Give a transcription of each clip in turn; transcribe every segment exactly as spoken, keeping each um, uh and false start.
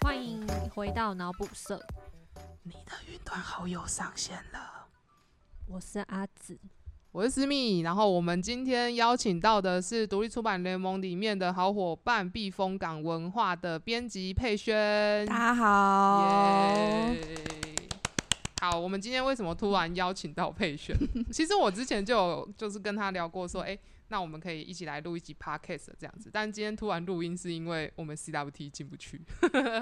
欢迎回到脑补社，你的云端好友上线了。我是阿紫，我是思密。然后我们今天邀请到的是独立出版联盟里面的好伙伴避风港文化的编辑佩萱。大家好。Yeah，好，我们今天为什么突然邀请到佩萱？其实我之前就有就是跟他聊过说，哎、欸，那我们可以一起来录一集 podcast 这样子。但今天突然录音是因为我们 C W T 进不去。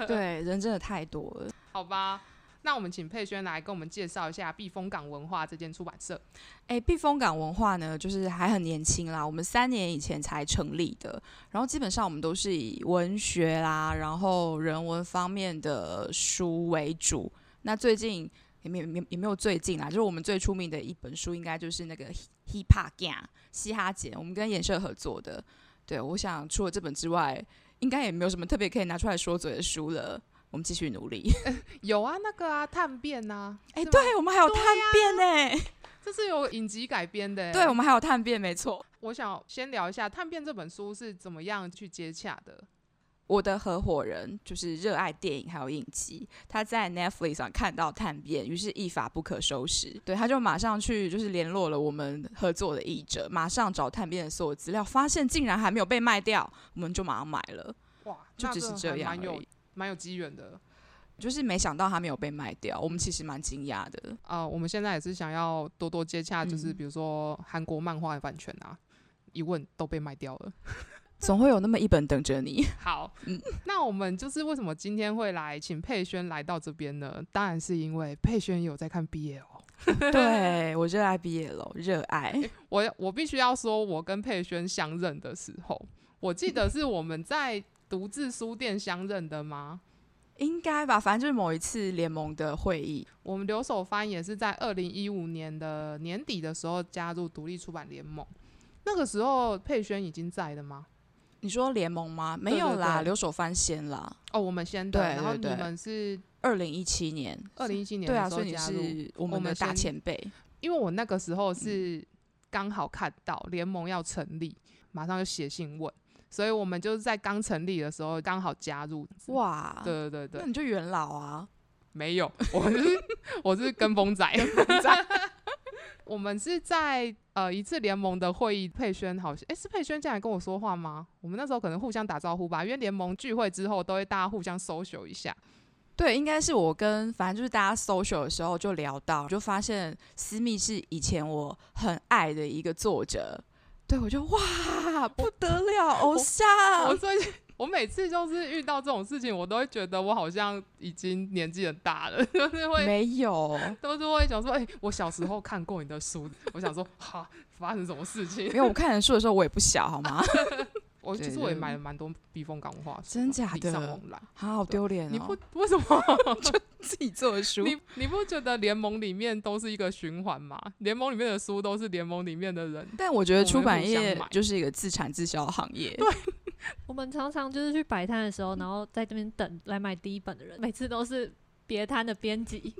对，人真的太多了。好吧，那我们请佩萱来跟我们介绍一下避风港文化这间出版社。哎、欸，避风港文化呢，就是还很年轻啦，我们三年以前才成立的。然后基本上我们都是以文学啦，然后人文方面的书为主。那最近。也没, 也没有最近啦，就是我们最出名的一本书应该就是那个 Hip Hop Gang 嘻哈姐，我们跟研社合作的。对，我想除了这本之外应该也没有什么特别可以拿出来说嘴的书了，我们继续努力、呃、有啊，那个啊探变啊，哎、欸，对，我们还有探变哎、欸啊，这是有影集改编的、欸、对，我们还有探变，没错。我想先聊一下探变这本书是怎么样去接洽的。我的合伙人就是热爱电影还有影集，他在 Netflix 上看到探变，于是一发不可收拾。对，他就马上去就是联络了我们合作的译者，马上找探变的所有资料，发现竟然还没有被卖掉，我们就马上买了。哇，就只是这样而已，那这还蛮有蛮有机缘的。就是没想到他没有被卖掉，我们其实蛮惊讶的。啊、呃，我们现在也是想要多多接洽，就是比如说韩国漫画的版权啊，一问都被卖掉了。总会有那么一本等着你。好，那我们就是为什么今天会来请佩萱来到这边呢？当然是因为佩萱有在看 B L。 对，我热爱 B L， 热爱、欸、我, 我必须要说我跟佩萱相认的时候，我记得是我们在独自书店相认的吗？应该吧，反正就是某一次联盟的会议。我们留守番也是在二零一五年的年底的时候加入独立出版联盟，那个时候佩萱已经在了吗？你说联盟吗？没有啦，留守番先啦。哦，我们先的。对对对，然后你们是二零一七年，二零一七年的时候加入。对啊，所以你是我们的大前辈。因为我那个时候是刚好看到联盟要成立，马上就写信问，所以我们就是在刚成立的时候刚好加入。哇，对对对，那你就元老啊？没有，我是我是跟风仔。跟风仔。我们是在呃一次联盟的会议，佩萱好像哎、欸、是佩萱进来跟我说话吗？我们那时候可能互相打招呼吧，因为联盟聚会之后都会大家互相 social 一下。对，应该是我跟反正就是大家 social 的时候就聊到，就发现思密是以前我很爱的一个作者。对，我就哇不得了，偶像。我最近我每次就是遇到这种事情，我都会觉得我好像已经年纪很大了，就是会没有，都是会想说，哎、欸，我小时候看过你的书，我想说，哈，发生什么事情？因为我看你的书的时候，我也不小，好吗？我其实我也买了蛮多避风港文化书，真假的？上网来，好丢脸哦！你不为什么就自己做的书？你你不觉得联盟里面都是一个循环吗？联盟里面的书都是联盟里面的人，但我觉得出版业就是一个自产自销的行业。对。我们常常就是去摆摊的时候，然后在这边等来买第一本的人，每次都是别摊的编辑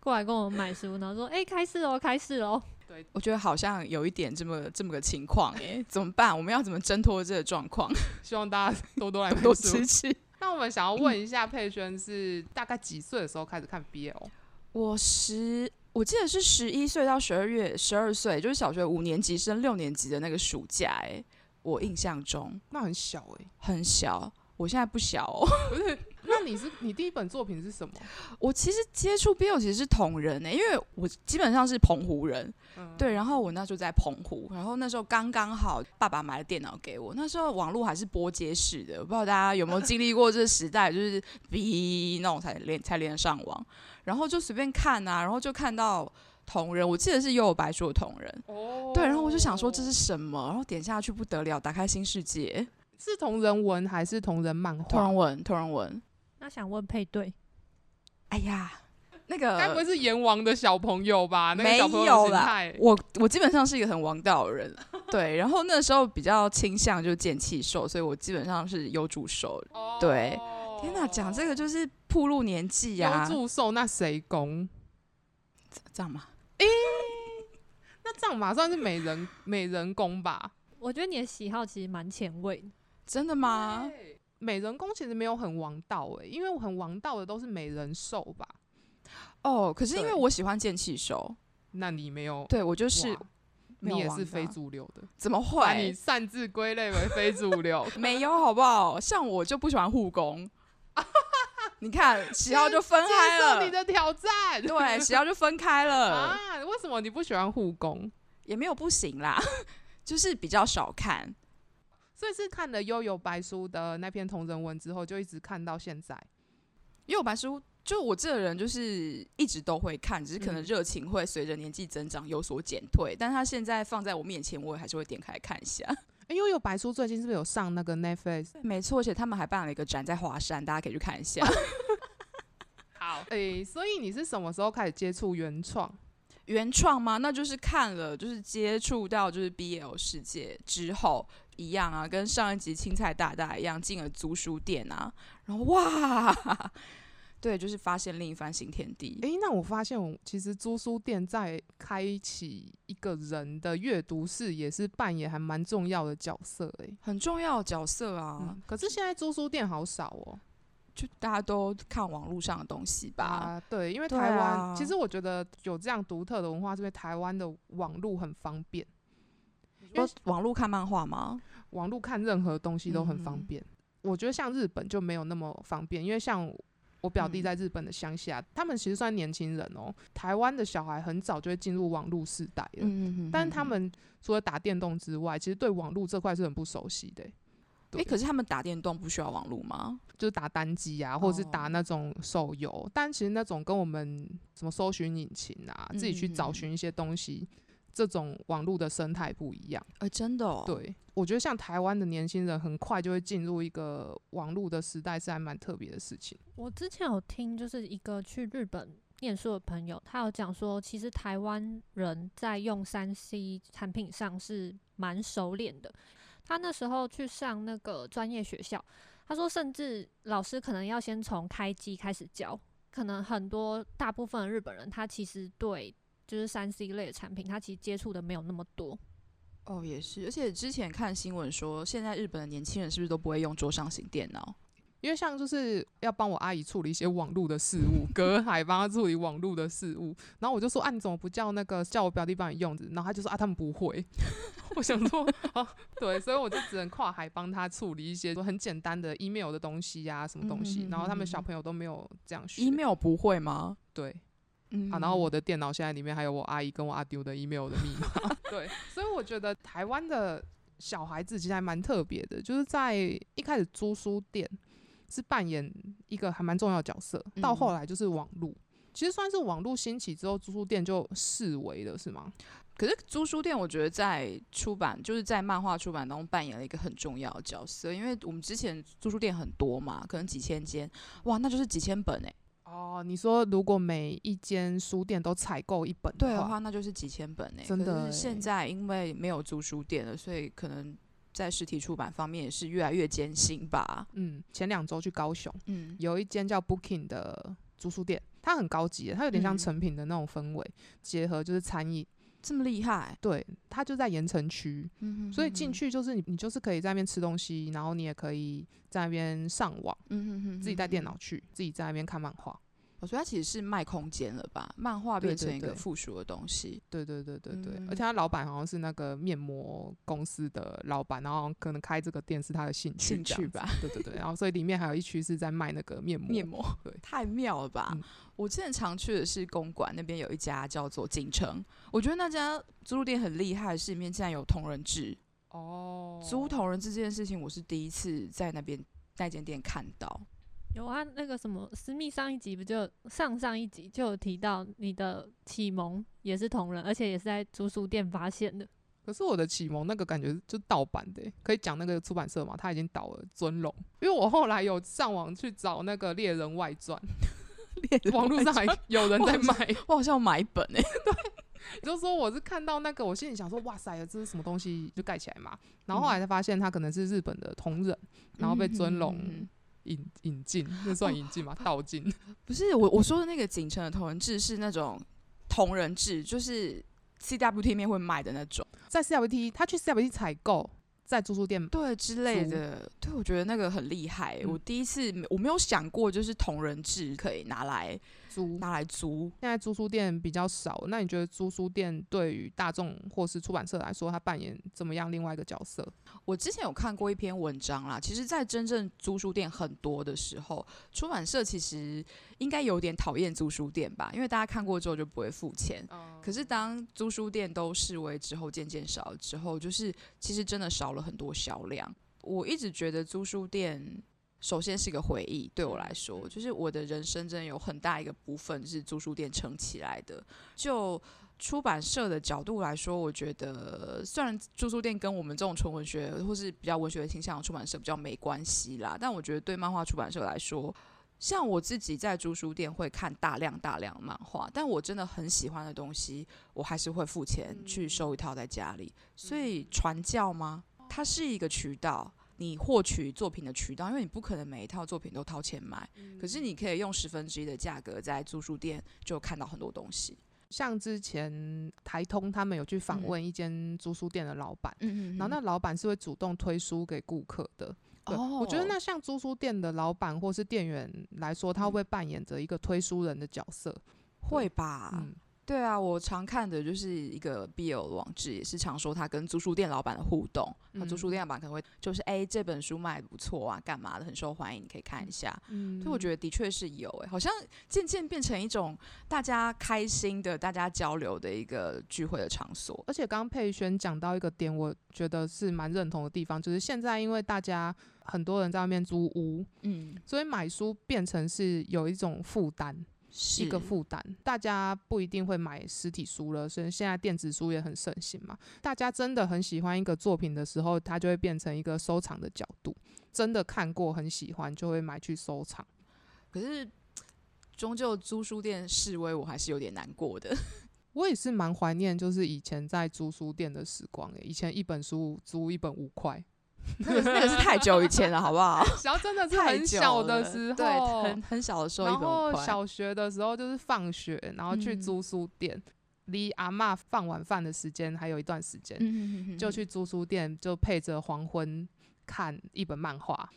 过来跟我们买书，然后说：“哎、欸，开市哦，开市哦。”对，我觉得好像有一点这么这么个情况，哎，怎么办？我们要怎么挣脱这个状况？希望大家多多来买书多支持。那我们想要问一下，佩萱是大概几岁的时候开始看 B L？ 我十，我记得是十一岁到十二月十二岁，就是小学五年级升六年级的那个暑假，哎。我印象中那很小哎、欸，很小，我现在不小哦。不是，那你是你第一本作品是什么？我其实接触 B L 其实是同人哎、欸，因为我基本上是澎湖人、嗯，对，然后我那时候在澎湖，然后那时候刚刚好爸爸买了电脑给我，那时候网络还是拨接式的，我不知道大家有没有经历过这个时代，就是哔那种才连才连得上网，然后就随便看啊，然后就看到。同人，我记得是幽游白书的同人、oh、对，然后我就想说这是什么，然后点下去不得了，打开新世界。是同人文还是同人漫画？同人文，同人文。那想问配对，哎呀，那个该不会是阎王的小朋友吧？没有啦，我我基本上是一个很王道的人，对。然后那时候比较倾向就剑气兽，所以我基本上是有主兽， oh、对。天哪，讲这个就是暴露年纪啊！有主兽那谁攻？藏马？诶、欸，那藏马算是美人美人弓吧？我觉得你的喜好其实蛮前卫。真的吗？美人弓其实没有很王道诶、欸，因为我很王道的都是美人兽吧。哦，可是因为我喜欢剑气兽，那你没有？对我就是。你也是非主流的，怎么会？把你擅自归类为非主流？没有，好不好？像我就不喜欢护工，你看喜好就分开了。接受你的挑战，对，喜好就分开了啊？为什么你不喜欢护工？也没有不行啦，就是比较少看。所以是看了《幽游白书》的那篇同人文之后，就一直看到现在。《幽游白书》就我这个人就是一直都会看，只是可能热情会随着年纪增长有所减退、嗯、但他现在放在我面前我也还是会点开看一下。因为有白书最近是不是有上那个 Netflix？ 没错，而且他们还办了一个展在华山，大家可以去看一下。好、欸、所以你是什么时候开始接触原创？原创吗？那就是看了就是接触到就是 B L 世界之后一样啊，跟上一集青菜大大一样进了租书店啊，然后哇对，就是发现另一番新天地。哎、欸，那我发现我其实租书店在开启一个人的阅读视野是扮演还蛮重要的角色、欸、很重要的角色啊、嗯、可是现在租书店好少哦，就大家都看网络上的东西吧、啊、对，因为台湾、啊、其实我觉得有这样独特的文化，是因为台湾的网络很方便。因为网络看漫画吗？网络看任何东西都很方便、嗯、我觉得像日本就没有那么方便，因为像我表弟在日本的乡下、嗯、他们其实算年轻人哦、喔、台湾的小孩很早就会进入网络世代了、嗯、哼哼哼，但他们除了打电动之外其实对网络这块是很不熟悉的、欸欸、可是他们打电动不需要网络吗？就是打单机啊，或者是打那种手游、哦、但其实那种跟我们什么搜寻引擎啊、嗯、自己去找寻一些东西，这种网络的生态不一样、欸、真的哦。对，我觉得像台湾的年轻人很快就会进入一个网络的时代，是还蛮特别的事情。我之前有听就是一个去日本念书的朋友，他有讲说其实台湾人在用 三 C 产品上是蛮熟练的。他那时候去上那个专业学校，他说甚至老师可能要先从开机开始教，可能很多大部分的日本人他其实对就是 三 C 类的产品他其实接触的没有那么多。哦，也是，而且之前看新闻说现在日本的年轻人是不是都不会用桌上型电脑？因为像就是要帮我阿姨处理一些网络的事务，隔海帮她处理网络的事务，然后我就说啊你怎么不叫那个叫我表弟帮你用，然后他就说啊他们不会。我想说啊对，所以我就只能跨海帮他处理一些很简单的 email 的东西啊什么东西，嗯嗯嗯嗯，然后他们小朋友都没有这样学。 email 不会吗？对啊、然后我的电脑现在里面还有我阿姨跟我阿丢的 email 的密码。对，所以我觉得台湾的小孩子其实还蛮特别的，就是在一开始租书店是扮演一个还蛮重要的角色，到后来就是网路、嗯、其实算是网路兴起之后租书店就式微了是吗？可是租书店我觉得在出版就是在漫画出版当中扮演了一个很重要的角色，因为我们之前租书店很多嘛，可能几千间，哇那就是几千本耶、欸哦，你说如果每一间书店都采购一本的话，对的话，那就是几千本诶、欸。真的、欸，可是现在因为没有租书店了，所以可能在实体出版方面也是越来越艰辛吧。嗯，前两周去高雄，嗯，有一间叫 Booking 的租书店，它很高级，它有点像成品的那种氛围、嗯，结合就是餐饮，这么厉害？对，它就在盐城区，嗯哼嗯哼，所以进去就是你，你就是可以在那边吃东西，然后你也可以在那边上网，嗯哼嗯哼，自己带电脑去，自己在那边看漫画。哦、所以它其实是卖空间了吧，漫画变成一个附属的东西。对对对对 对, 对、嗯、而且他老板好像是那个面膜公司的老板，然后可能开这个店是他的兴趣兴趣吧。对对对，然后所以里面还有一区是在卖那个面膜面膜，对，太妙了吧、嗯、我之前常去的是公馆那边有一家叫做锦城，我觉得那家租书店很厉害，是里面竟然有同人志哦，租同人志这件事情我是第一次在那边那间店看到。有啊，那个什么私密上一集不就上上一集就有提到你的启蒙也是同人，而且也是在租书店发现的。可是我的启蒙那个感觉就盗版的、欸，可以讲那个出版社嘛，他已经倒了尊龙，因为我后来有上网去找那个猎人外传，网络上还有人在卖，我好像买一本哎、欸，对。就说我是看到那个，我心里想说哇塞这是什么东西，就盖起来嘛，然后后来才发现他可能是日本的同人，然后被尊龙、嗯嗯引引进，那算引进吗？哦、倒进不是我我说的那个锦城的同人志是那种同人志，就是 C W T 里面会买的那种，在 C W T 他去 C W T 采购，在租书店对之类的。对，我觉得那个很厉害、嗯、我第一次我没有想过就是同人志可以拿来租拿来租现在租书店比较少。那你觉得租书店对于大众或是出版社来说，它扮演怎么样另外一个角色？我之前有看过一篇文章啦，其实在真正租书店很多的时候，出版社其实应该有点讨厌租书店吧，因为大家看过之后就不会付钱、嗯、可是当租书店都式微之后，渐渐少之后，就是其实真的少了很多销量。我一直觉得租书店首先是一个回忆，对我来说，就是我的人生真的有很大一个部分是租书店撑起来的。就出版社的角度来说，我觉得虽然租书店跟我们这种纯文学或是比较文学倾向的出版社比较没关系啦，但我觉得对漫画出版社来说，像我自己在租书店会看大量大量漫画，但我真的很喜欢的东西，我还是会付钱去收一套在家里。所以传教吗？它是一个渠道，你获取作品的渠道，因为你不可能每一套作品都掏钱买，可是你可以用十分之一的价格在租书店就看到很多东西。像之前台通他们有去访问一间租书店的老板、嗯、然后那老板是会主动推书给顾客的。对，我觉得那像租书店的老板或是店员来说，他会扮演着一个推书人的角色，会吧、嗯、对啊。我常看的就是一个 B L 网志，也是常说他跟租书店老板的互动、嗯、他租书店老板可能会就是哎、欸，这本书卖不错啊，干嘛的，很受欢迎，你可以看一下、嗯、所以我觉得的确是有、欸、好像渐渐变成一种大家开心的大家交流的一个聚会的场所。而且刚刚佩萱讲到一个点，我觉得是蛮认同的地方，就是现在因为大家很多人在外面租屋、嗯、所以买书变成是有一种负担，一个负担。大家不一定会买实体书了，所以现在电子书也很盛行嘛。大家真的很喜欢一个作品的时候，它就会变成一个收藏的角度，真的看过很喜欢就会买去收藏。可是终究租书店式微，我还是有点难过的。我也是蛮怀念就是以前在租书店的时光、欸、以前一本书租一本五块，那个那个是太久以前了，好不好？小真的是很小的时候，对，很很小的时候一本五块。然后小学的时候就是放学，然后去租书店，离、嗯、阿嬷放晚饭的时间还有一段时间、嗯，就去租书店，就配着黄昏看一本漫画。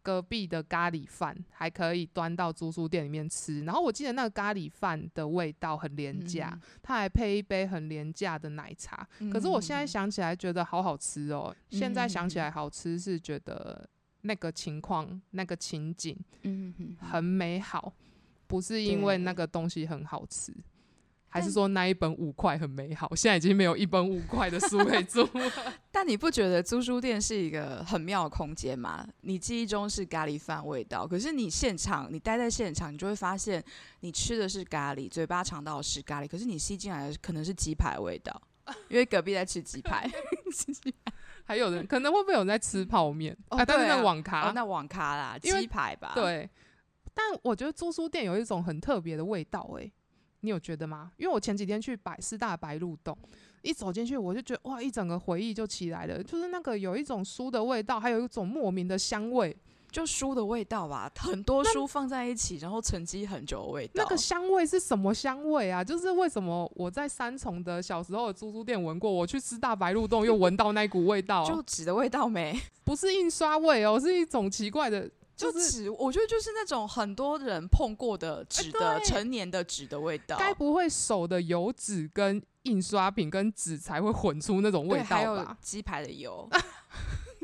隔壁的咖喱饭还可以端到租书店里面吃，然后我记得那个咖喱饭的味道很廉价、嗯、它还配一杯很廉价的奶茶、嗯、可是我现在想起来觉得好好吃哦、喔嗯、现在想起来好吃是觉得那个情况那个情景很美好，不是因为那个东西很好吃，还是说那一本五块很美好？现在已经没有一本五块的书可以租了。但你不觉得租书店是一个很妙的空间吗？你记忆中是咖喱饭味道，可是你现场，你待在现场，你就会发现你吃的是咖喱，嘴巴尝到的是咖喱，可是你吸进来的可能是鸡排的味道，因为隔壁在吃鸡排。还有人可能会不会有人在吃泡面、哦啊？但是那网咖，哦、那网咖啦，鸡排吧。对，但我觉得租书店有一种很特别的味道、欸，哎。你有觉得吗？因为我前几天去百师大白鹿洞，一走进去我就觉得哇，一整个回忆就起来了，就是那个有一种书的味道，还有一种莫名的香味，就书的味道吧，很多书放在一起，然后沉积很久的味道。那个香味是什么香味啊？就是为什么我在三重的小时候的租书店闻过，我去师大白鹿洞又闻到那股味道、啊，就纸的味道没？不是印刷味哦，是一种奇怪的。就纸，我觉得就是那种很多人碰过的纸的、欸、成年的纸的味道。该不会手的油纸跟印刷品跟纸才会混出那种味道吧？还有鸡排的油，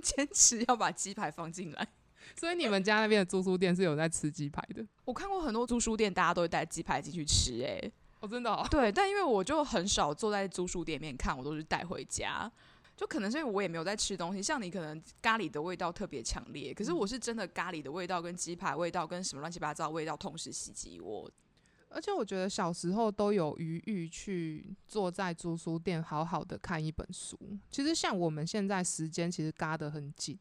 坚持要把鸡排放进来。所以你们家那边的租书店是有在吃鸡排的？我看过很多租书店，大家都会带鸡排进去吃、欸，哎，哦，真的、哦。对，但因为我就很少坐在租书店面看，我都是带回家。就可能是因为我也没有在吃东西，像你可能咖喱的味道特别强烈，可是我是真的咖喱的味道跟鸡排味道跟什么乱七八糟的味道同时袭击我。而且我觉得小时候都有余裕去坐在租书店好好的看一本书，其实像我们现在时间其实嘎得很紧，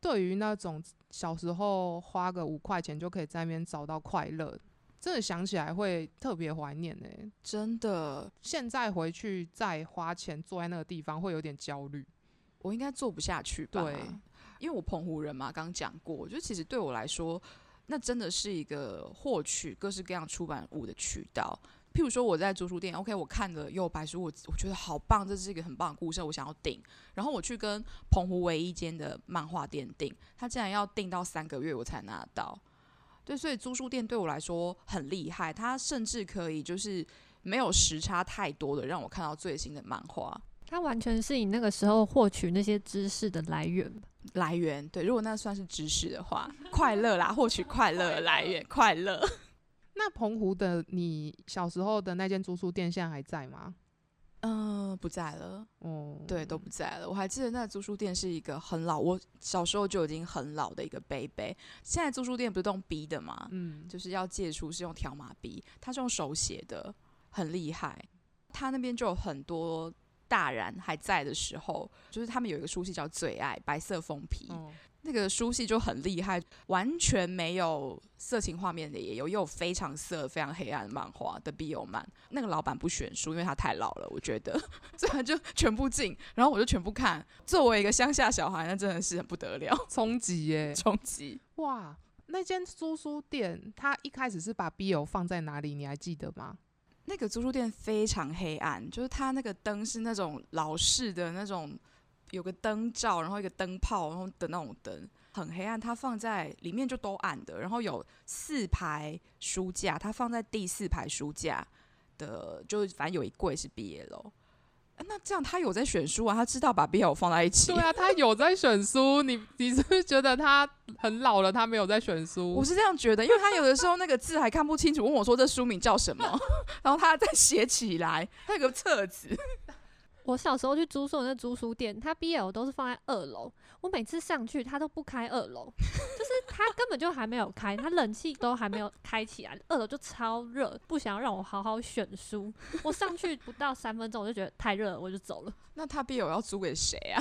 对于那种小时候花个五块钱就可以在那边找到快乐，真的想起来会特别怀念呢、欸，真的。现在回去再花钱坐在那个地方，会有点焦虑。我应该坐不下去吧？对，因为我澎湖人嘛，刚讲过，就其实对我来说，那真的是一个获取各式各样出版物的渠道。譬如说我在租书店 OK 我看了又白书，我我觉得好棒，这是一个很棒的故事，我想要订，然后我去跟澎湖唯一间的漫画店订，他竟然要订到三个月我才拿到。对，所以租书店对我来说很厉害，他甚至可以就是没有时差太多的让我看到最新的漫画，它完全是你那个时候获取那些知识的来源来源对，如果那算是知识的话快乐啦，获取快乐的来源快乐。那澎湖的你小时候的那间租书店现在还在吗？嗯、呃，不在了、哦、对，都不在了。我还记得那租书店是一个很老，我小时候就已经很老的一个杯杯。现在租书店不是用逼的吗、嗯、就是要借书是用条码逼，它是用手写的，很厉害。它那边就有很多大然还在的时候，就是他们有一个书系叫最爱白色封皮、哦、那个书系就很厉害，完全没有色情画面的，也有也有非常色非常黑暗的漫画的 B L 漫。那个老板不选书，因为他太老了我觉得所以他就全部进，然后我就全部看。作为一个乡下小孩，那真的是很不得了，冲击耶，冲击。哇，那间租书店他一开始是把 B L 放在哪里你还记得吗？那个租书店非常黑暗，就是它那个灯是那种老式的那种，有个灯罩，然后一个灯泡，然后的那种灯，很黑暗。它放在里面就都暗的，然后有四排书架，它放在第四排书架的，就反正有一柜是 B L。那这样他有在选书啊，他知道把 B L 放在一起。对啊，他有在选书。你你是不是觉得他很老了，他没有在选书？我是这样觉得，因为他有的时候那个字还看不清楚，问我说这书名叫什么，然后他再写起来，他有个册子。我小时候去租书那租书店，他 B L 都是放在二楼，我每次上去他都不开二楼，就是他根本就还没有开，他冷气都还没有开起来，二楼就超热，不想让我好好选书。我上去不到三分钟我就觉得太热了，我就走了。那他 B L 要租给谁啊？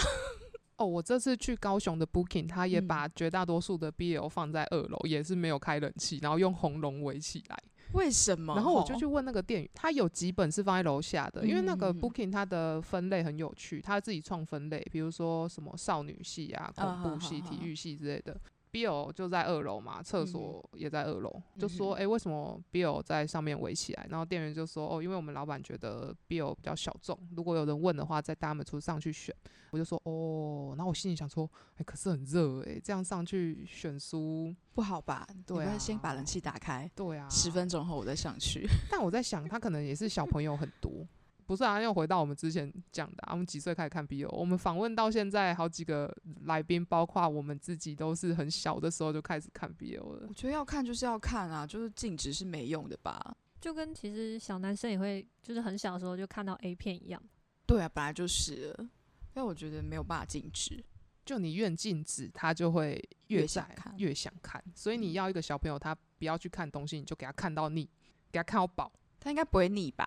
哦，我这次去高雄的 Booking， 他也把绝大多数的 B L 放在二楼，也是没有开冷气，然后用红龙围起来。为什么？然后我就去问那个店员，他有几本是放在楼下的，因为那个 Booking 他的分类很有趣，他自己创分类，比如说什么少女系啊、恐怖系、体育系之类的。B L 就在二楼嘛，厕所也在二楼、嗯、就说哎、欸，为什么 B L 在上面围起来？然后店员就说哦，因为我们老板觉得 B L 比较小众，如果有人问的话再带他们出上去选。我就说哦，然后我心里想说哎、欸，可是很热哎、欸，这样上去选书不好吧？对啊，你先把冷气打开。对啊，十分钟后我再上去。但我在想他可能也是小朋友很多不是啊，又回到我们之前讲的、啊，我们几岁开始看 B L？ 我们访问到现在好几个来宾，包括我们自己，都是很小的时候就开始看 B L 了。我觉得要看就是要看啊，就是禁止是没用的吧。就跟其实小男生也会，就是很小的时候就看到 A 片一样。对啊，本来就是了，但我觉得没有办法禁止。就你越禁止，他就会越想看，越想看。所以你要一个小朋友，他不要去看东西，你就给他看到腻，给他看到饱，他应该不会腻吧？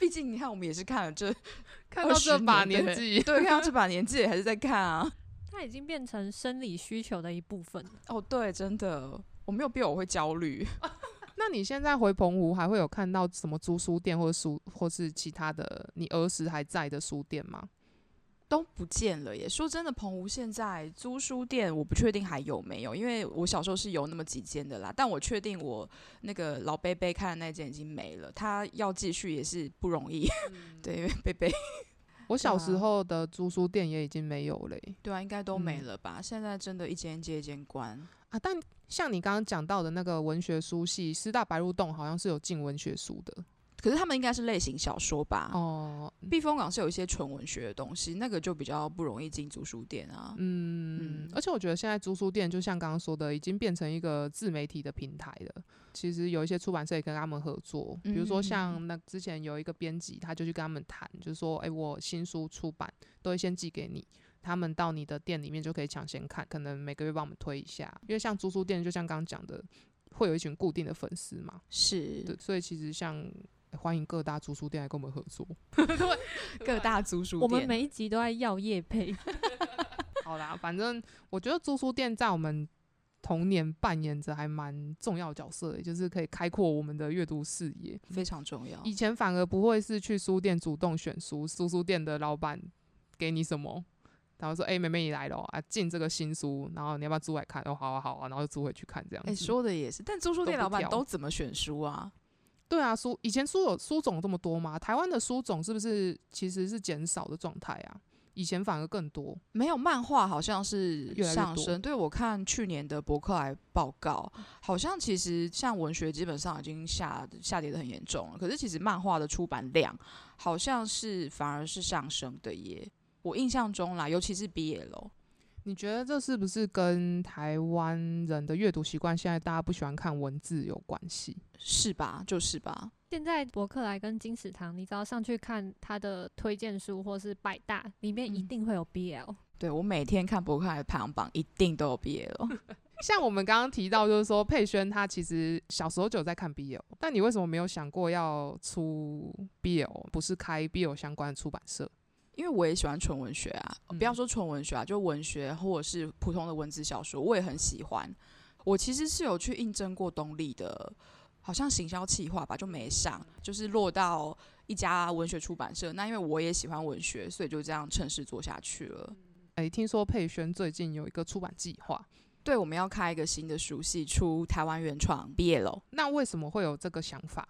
毕竟你看我们也是看了这看到这把年纪， 对， 對看到这把年纪还是在看啊，它已经变成生理需求的一部分了。哦对，真的，我没有B L我会焦虑那你现在回澎湖还会有看到什么租书店或 是, 書或是其他的你儿时还在的书店吗？都不见了耶。说真的，澎湖现在租书店我不确定还有没有，因为我小时候是有那么几间的啦，但我确定我那个老贝贝看的那间已经没了，他要继续也是不容易、嗯、对，因为贝贝我小时候的租书店也已经没有了。对啊，应该都没了吧、嗯、现在真的一间接一间关啊。但像你刚刚讲到的那个文学书系，师大白鹿洞好像是有进文学书的，可是他们应该是类型小说吧？哦，避风港是有一些纯文学的东西，那个就比较不容易进租书店啊。嗯，嗯，而且我觉得现在租书店就像刚刚说的，已经变成一个自媒体的平台了。其实有一些出版社也跟他们合作，比如说像那之前有一个编辑，他就去跟他们谈，就是说，哎、欸，我新书出版都会先寄给你。他们到你的店里面就可以抢先看，可能每个月帮我们推一下，因为像租书店就像刚刚讲的，会有一群固定的粉丝嘛。是，对，所以其实像。欢迎各大租书店来跟我们合作各大租书店我们每一集都在要业配好啦，反正我觉得租书店在我们童年扮演着还蛮重要的角色，也就是可以开阔我们的阅读视野，非常重要。以前反而不会是去书店主动选书，租书店的老板给你什么，然后说：“哎、欸，妹妹你来了啊，进这个新书，然后你要不要租来看？”哦，好啊，好啊，然后就租回去看这样子。哎、欸，说的也是，但租书店老板都怎么选书啊？对啊，书以前书有书种这么多吗？台湾的书种是不是其实是减少的状态啊？以前反而更多。没有，漫画好像是上升。对，我看去年的博客来报告，好像其实像文学基本上已经下下跌得很严重了，可是其实漫画的出版量好像是反而是上升的耶。我印象中啦，尤其是 B L。你觉得这是不是跟台湾人的阅读习惯，现在大家不喜欢看文字有关系？是吧，就是吧。现在博客来跟金石堂，你只要上去看他的推荐书或是百大，里面一定会有 B L、嗯、对，我每天看博客来排行榜一定都有 B L。 像我们刚刚提到就是说佩萱她其实小时候就有在看 B L， 但你为什么没有想过要出 B L， 不是开 B L 相关的出版社？因为我也喜欢纯文学啊，不要说纯文学啊，就文学或者是普通的文字小说，我也很喜欢。我其实是有去应征过东立的，好像行销企划吧，就没上，就是落到一家文学出版社。那因为我也喜欢文学，所以就这样趁势做下去了。哎，听说佩萱最近有一个出版计划。对，我们要开一个新的书系，出台湾原创 B L。那为什么会有这个想法，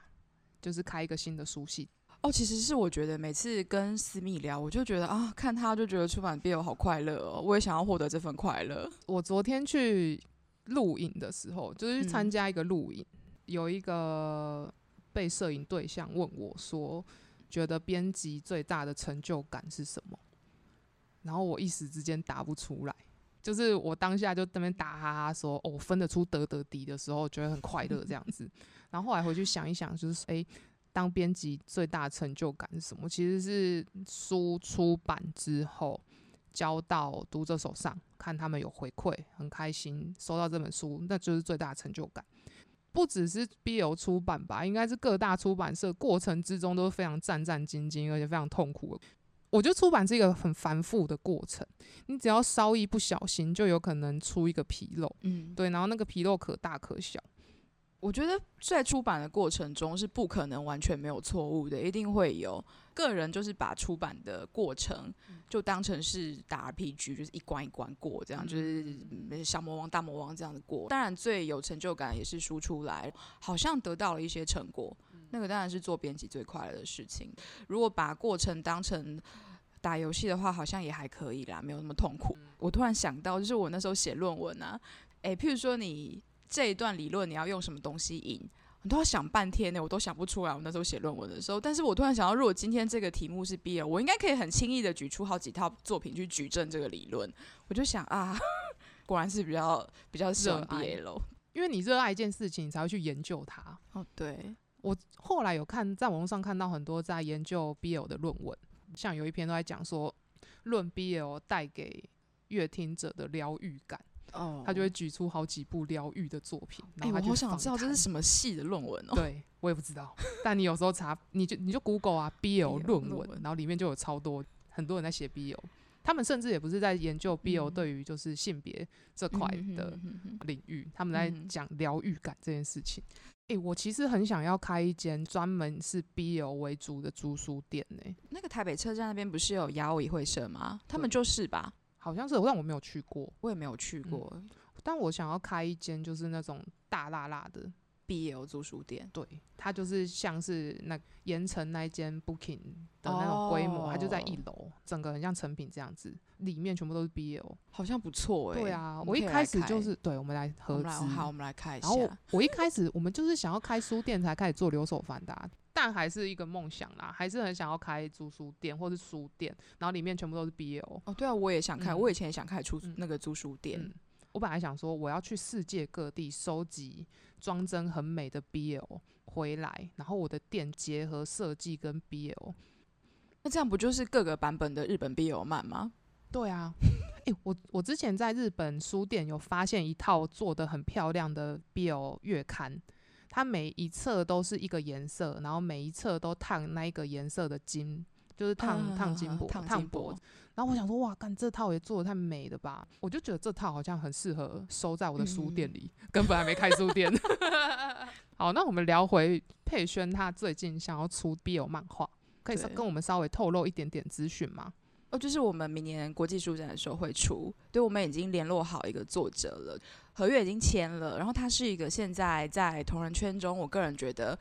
就是开一个新的书系？哦，其实是我觉得每次跟思密聊，我就觉得啊，看他就觉得出版 B L 好快乐哦，我也想要获得这份快乐。我昨天去录影的时候，就是去参加一个录影、嗯、有一个被摄影对象问我说，觉得编辑最大的成就感是什么？然后我一时之间答不出来，就是我当下就在那边打哈哈说，哦，分得出得得敌的时候，觉得很快乐这样子。然后后来回去想一想，就是哎。欸当编辑最大的成就感是什么？其实是书出版之后交到读者手上，看他们有回馈，很开心收到这本书，那就是最大的成就感。不只是 B L 出版吧，应该是各大出版社过程之中都是非常战战兢兢，而且非常痛苦的。我觉得出版是一个很繁复的过程，你只要稍一不小心，就有可能出一个纰漏。嗯，对，然后那个纰漏可大可小。我觉得在出版的过程中是不可能完全没有错误的，一定会有。个人就是把出版的过程就当成是打 R P G， 就是一关一关过，这样就是小魔王大魔王这样的过。当然最有成就感也是输出来好像得到了一些成果，那个当然是做编辑最快乐的事情。如果把过程当成打游戏的话，好像也还可以啦，没有那么痛苦。我突然想到，就是我那时候写论文啊，诶，譬如说你这一段理论你要用什么东西引，我都要想半天呢，我都想不出来。我那时候写论文的时候，但是我突然想到，如果今天这个题目是 B L， 我应该可以很轻易的举出好几套作品去举证这个理论。我就想啊，果然是比较比较喜欢 B L， 因为你热爱一件事情，你才会去研究它。哦，对，我后来有看在网络上看到很多在研究 B L 的论文，像有一篇都在讲说，论 B L 带给阅听者的疗愈感。Oh. 他就会举出好几部疗愈的作品，然后他就、欸、我好想知道这是什么系的论文哦。对，我也不知道。但你有时候查，你就你就 Google 啊 B L 论文，然后里面就有超多很多人在写 B L， 他们甚至也不是在研究 B L 对于就是性别这块的领域，嗯、他们在讲疗愈感这件事情。哎、欸，我其实很想要开一间专门是 B L 为主的租书店呢、欸。那个台北车站那边不是有雅偶会社吗？他们就是吧。好像是，但我没有去过，我也没有去过、嗯、但我想要开一间就是那种大辣辣的 B L 租书店。对，它就是像是那盐城那一间 Booking 的那种规模、哦、它就在一楼，整个很像成品这样子，里面全部都是 B L， 好像不错耶、欸、对啊，我一开始就是对，我们来合资，好，我们来开一下。然后我一开始我们就是想要开书店才开始做留守番的、啊、但还是一个梦想啦，还是很想要开租书店或是书店，然后里面全部都是 B L。 哦，对啊，我也想开、嗯、我以前也想开出、嗯、那个租书店、嗯、我本来想说我要去世界各地收集装帧很美的 B L 回来，然后我的店结合设计跟 B L， 那这样不就是各个版本的日本 B L 漫吗？对啊。欸、我, 我之前在日本书店有发现一套做得很漂亮的 B L 月刊，它每一册都是一个颜色，然后每一册都烫那一个颜色的金，就是烫烫、啊、金箔，烫箔。然后我想说，哇，干，这套也做得太美了吧！我就觉得这套好像很适合收在我的书店里，嗯、根本还没开书店。好，那我们聊回佩萱，她最近想要出 B L 漫画，可以跟我们稍微透露一点点资讯吗？哦，就是我们明年国际书展的时候会出，对，我们已经联络好一个作者了，合约已经签了。然后他是一个现在在同人圈中，我个人觉得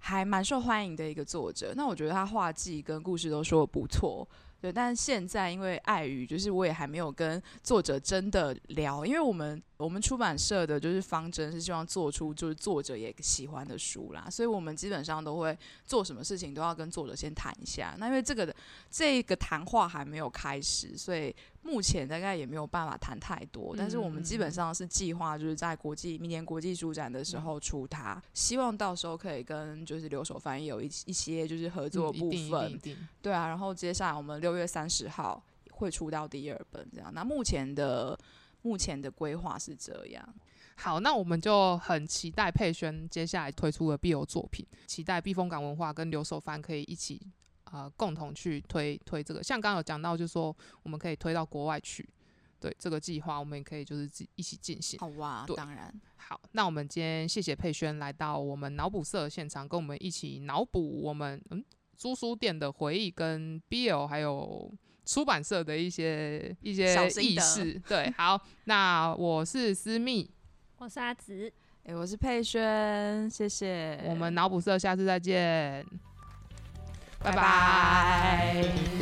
还蛮受欢迎的一个作者。那我觉得他画技跟故事都说得不错，对。但现在因为碍于就是我也还没有跟作者真的聊，因为我们我们出版社的就是方针是希望做出就是作者也喜欢的书啦，所以我们基本上都会做什么事情都要跟作者先谈一下。那因为这个这个谈话还没有开始，所以目前大概也没有办法谈太多，但是我们基本上是计划就是在国际明年国际书展的时候出它、嗯、希望到时候可以跟就是留守翻译有 一, 一些就是合作部分、嗯、对啊。然后接下来我们六月三十号会出到第二本这样，那目前的目前的规划是这样。好，那我们就很期待佩萱接下来推出的 B L 作品，期待避风港文化跟留守翻可以一起呃、共同去 推, 推这个，像刚刚有讲到就是说我们可以推到国外去，对，这个计划我们也可以就是一起进行。好哇，当然。好，那我们今天谢谢佩萱来到我们脑补社现场，跟我们一起脑补我们嗯租书店的回忆跟 B L 还有出版社的一些一些意识。对，好，那我是思密，我是阿紫、欸、我是佩萱，谢谢。我们脑补社下次再见，拜拜。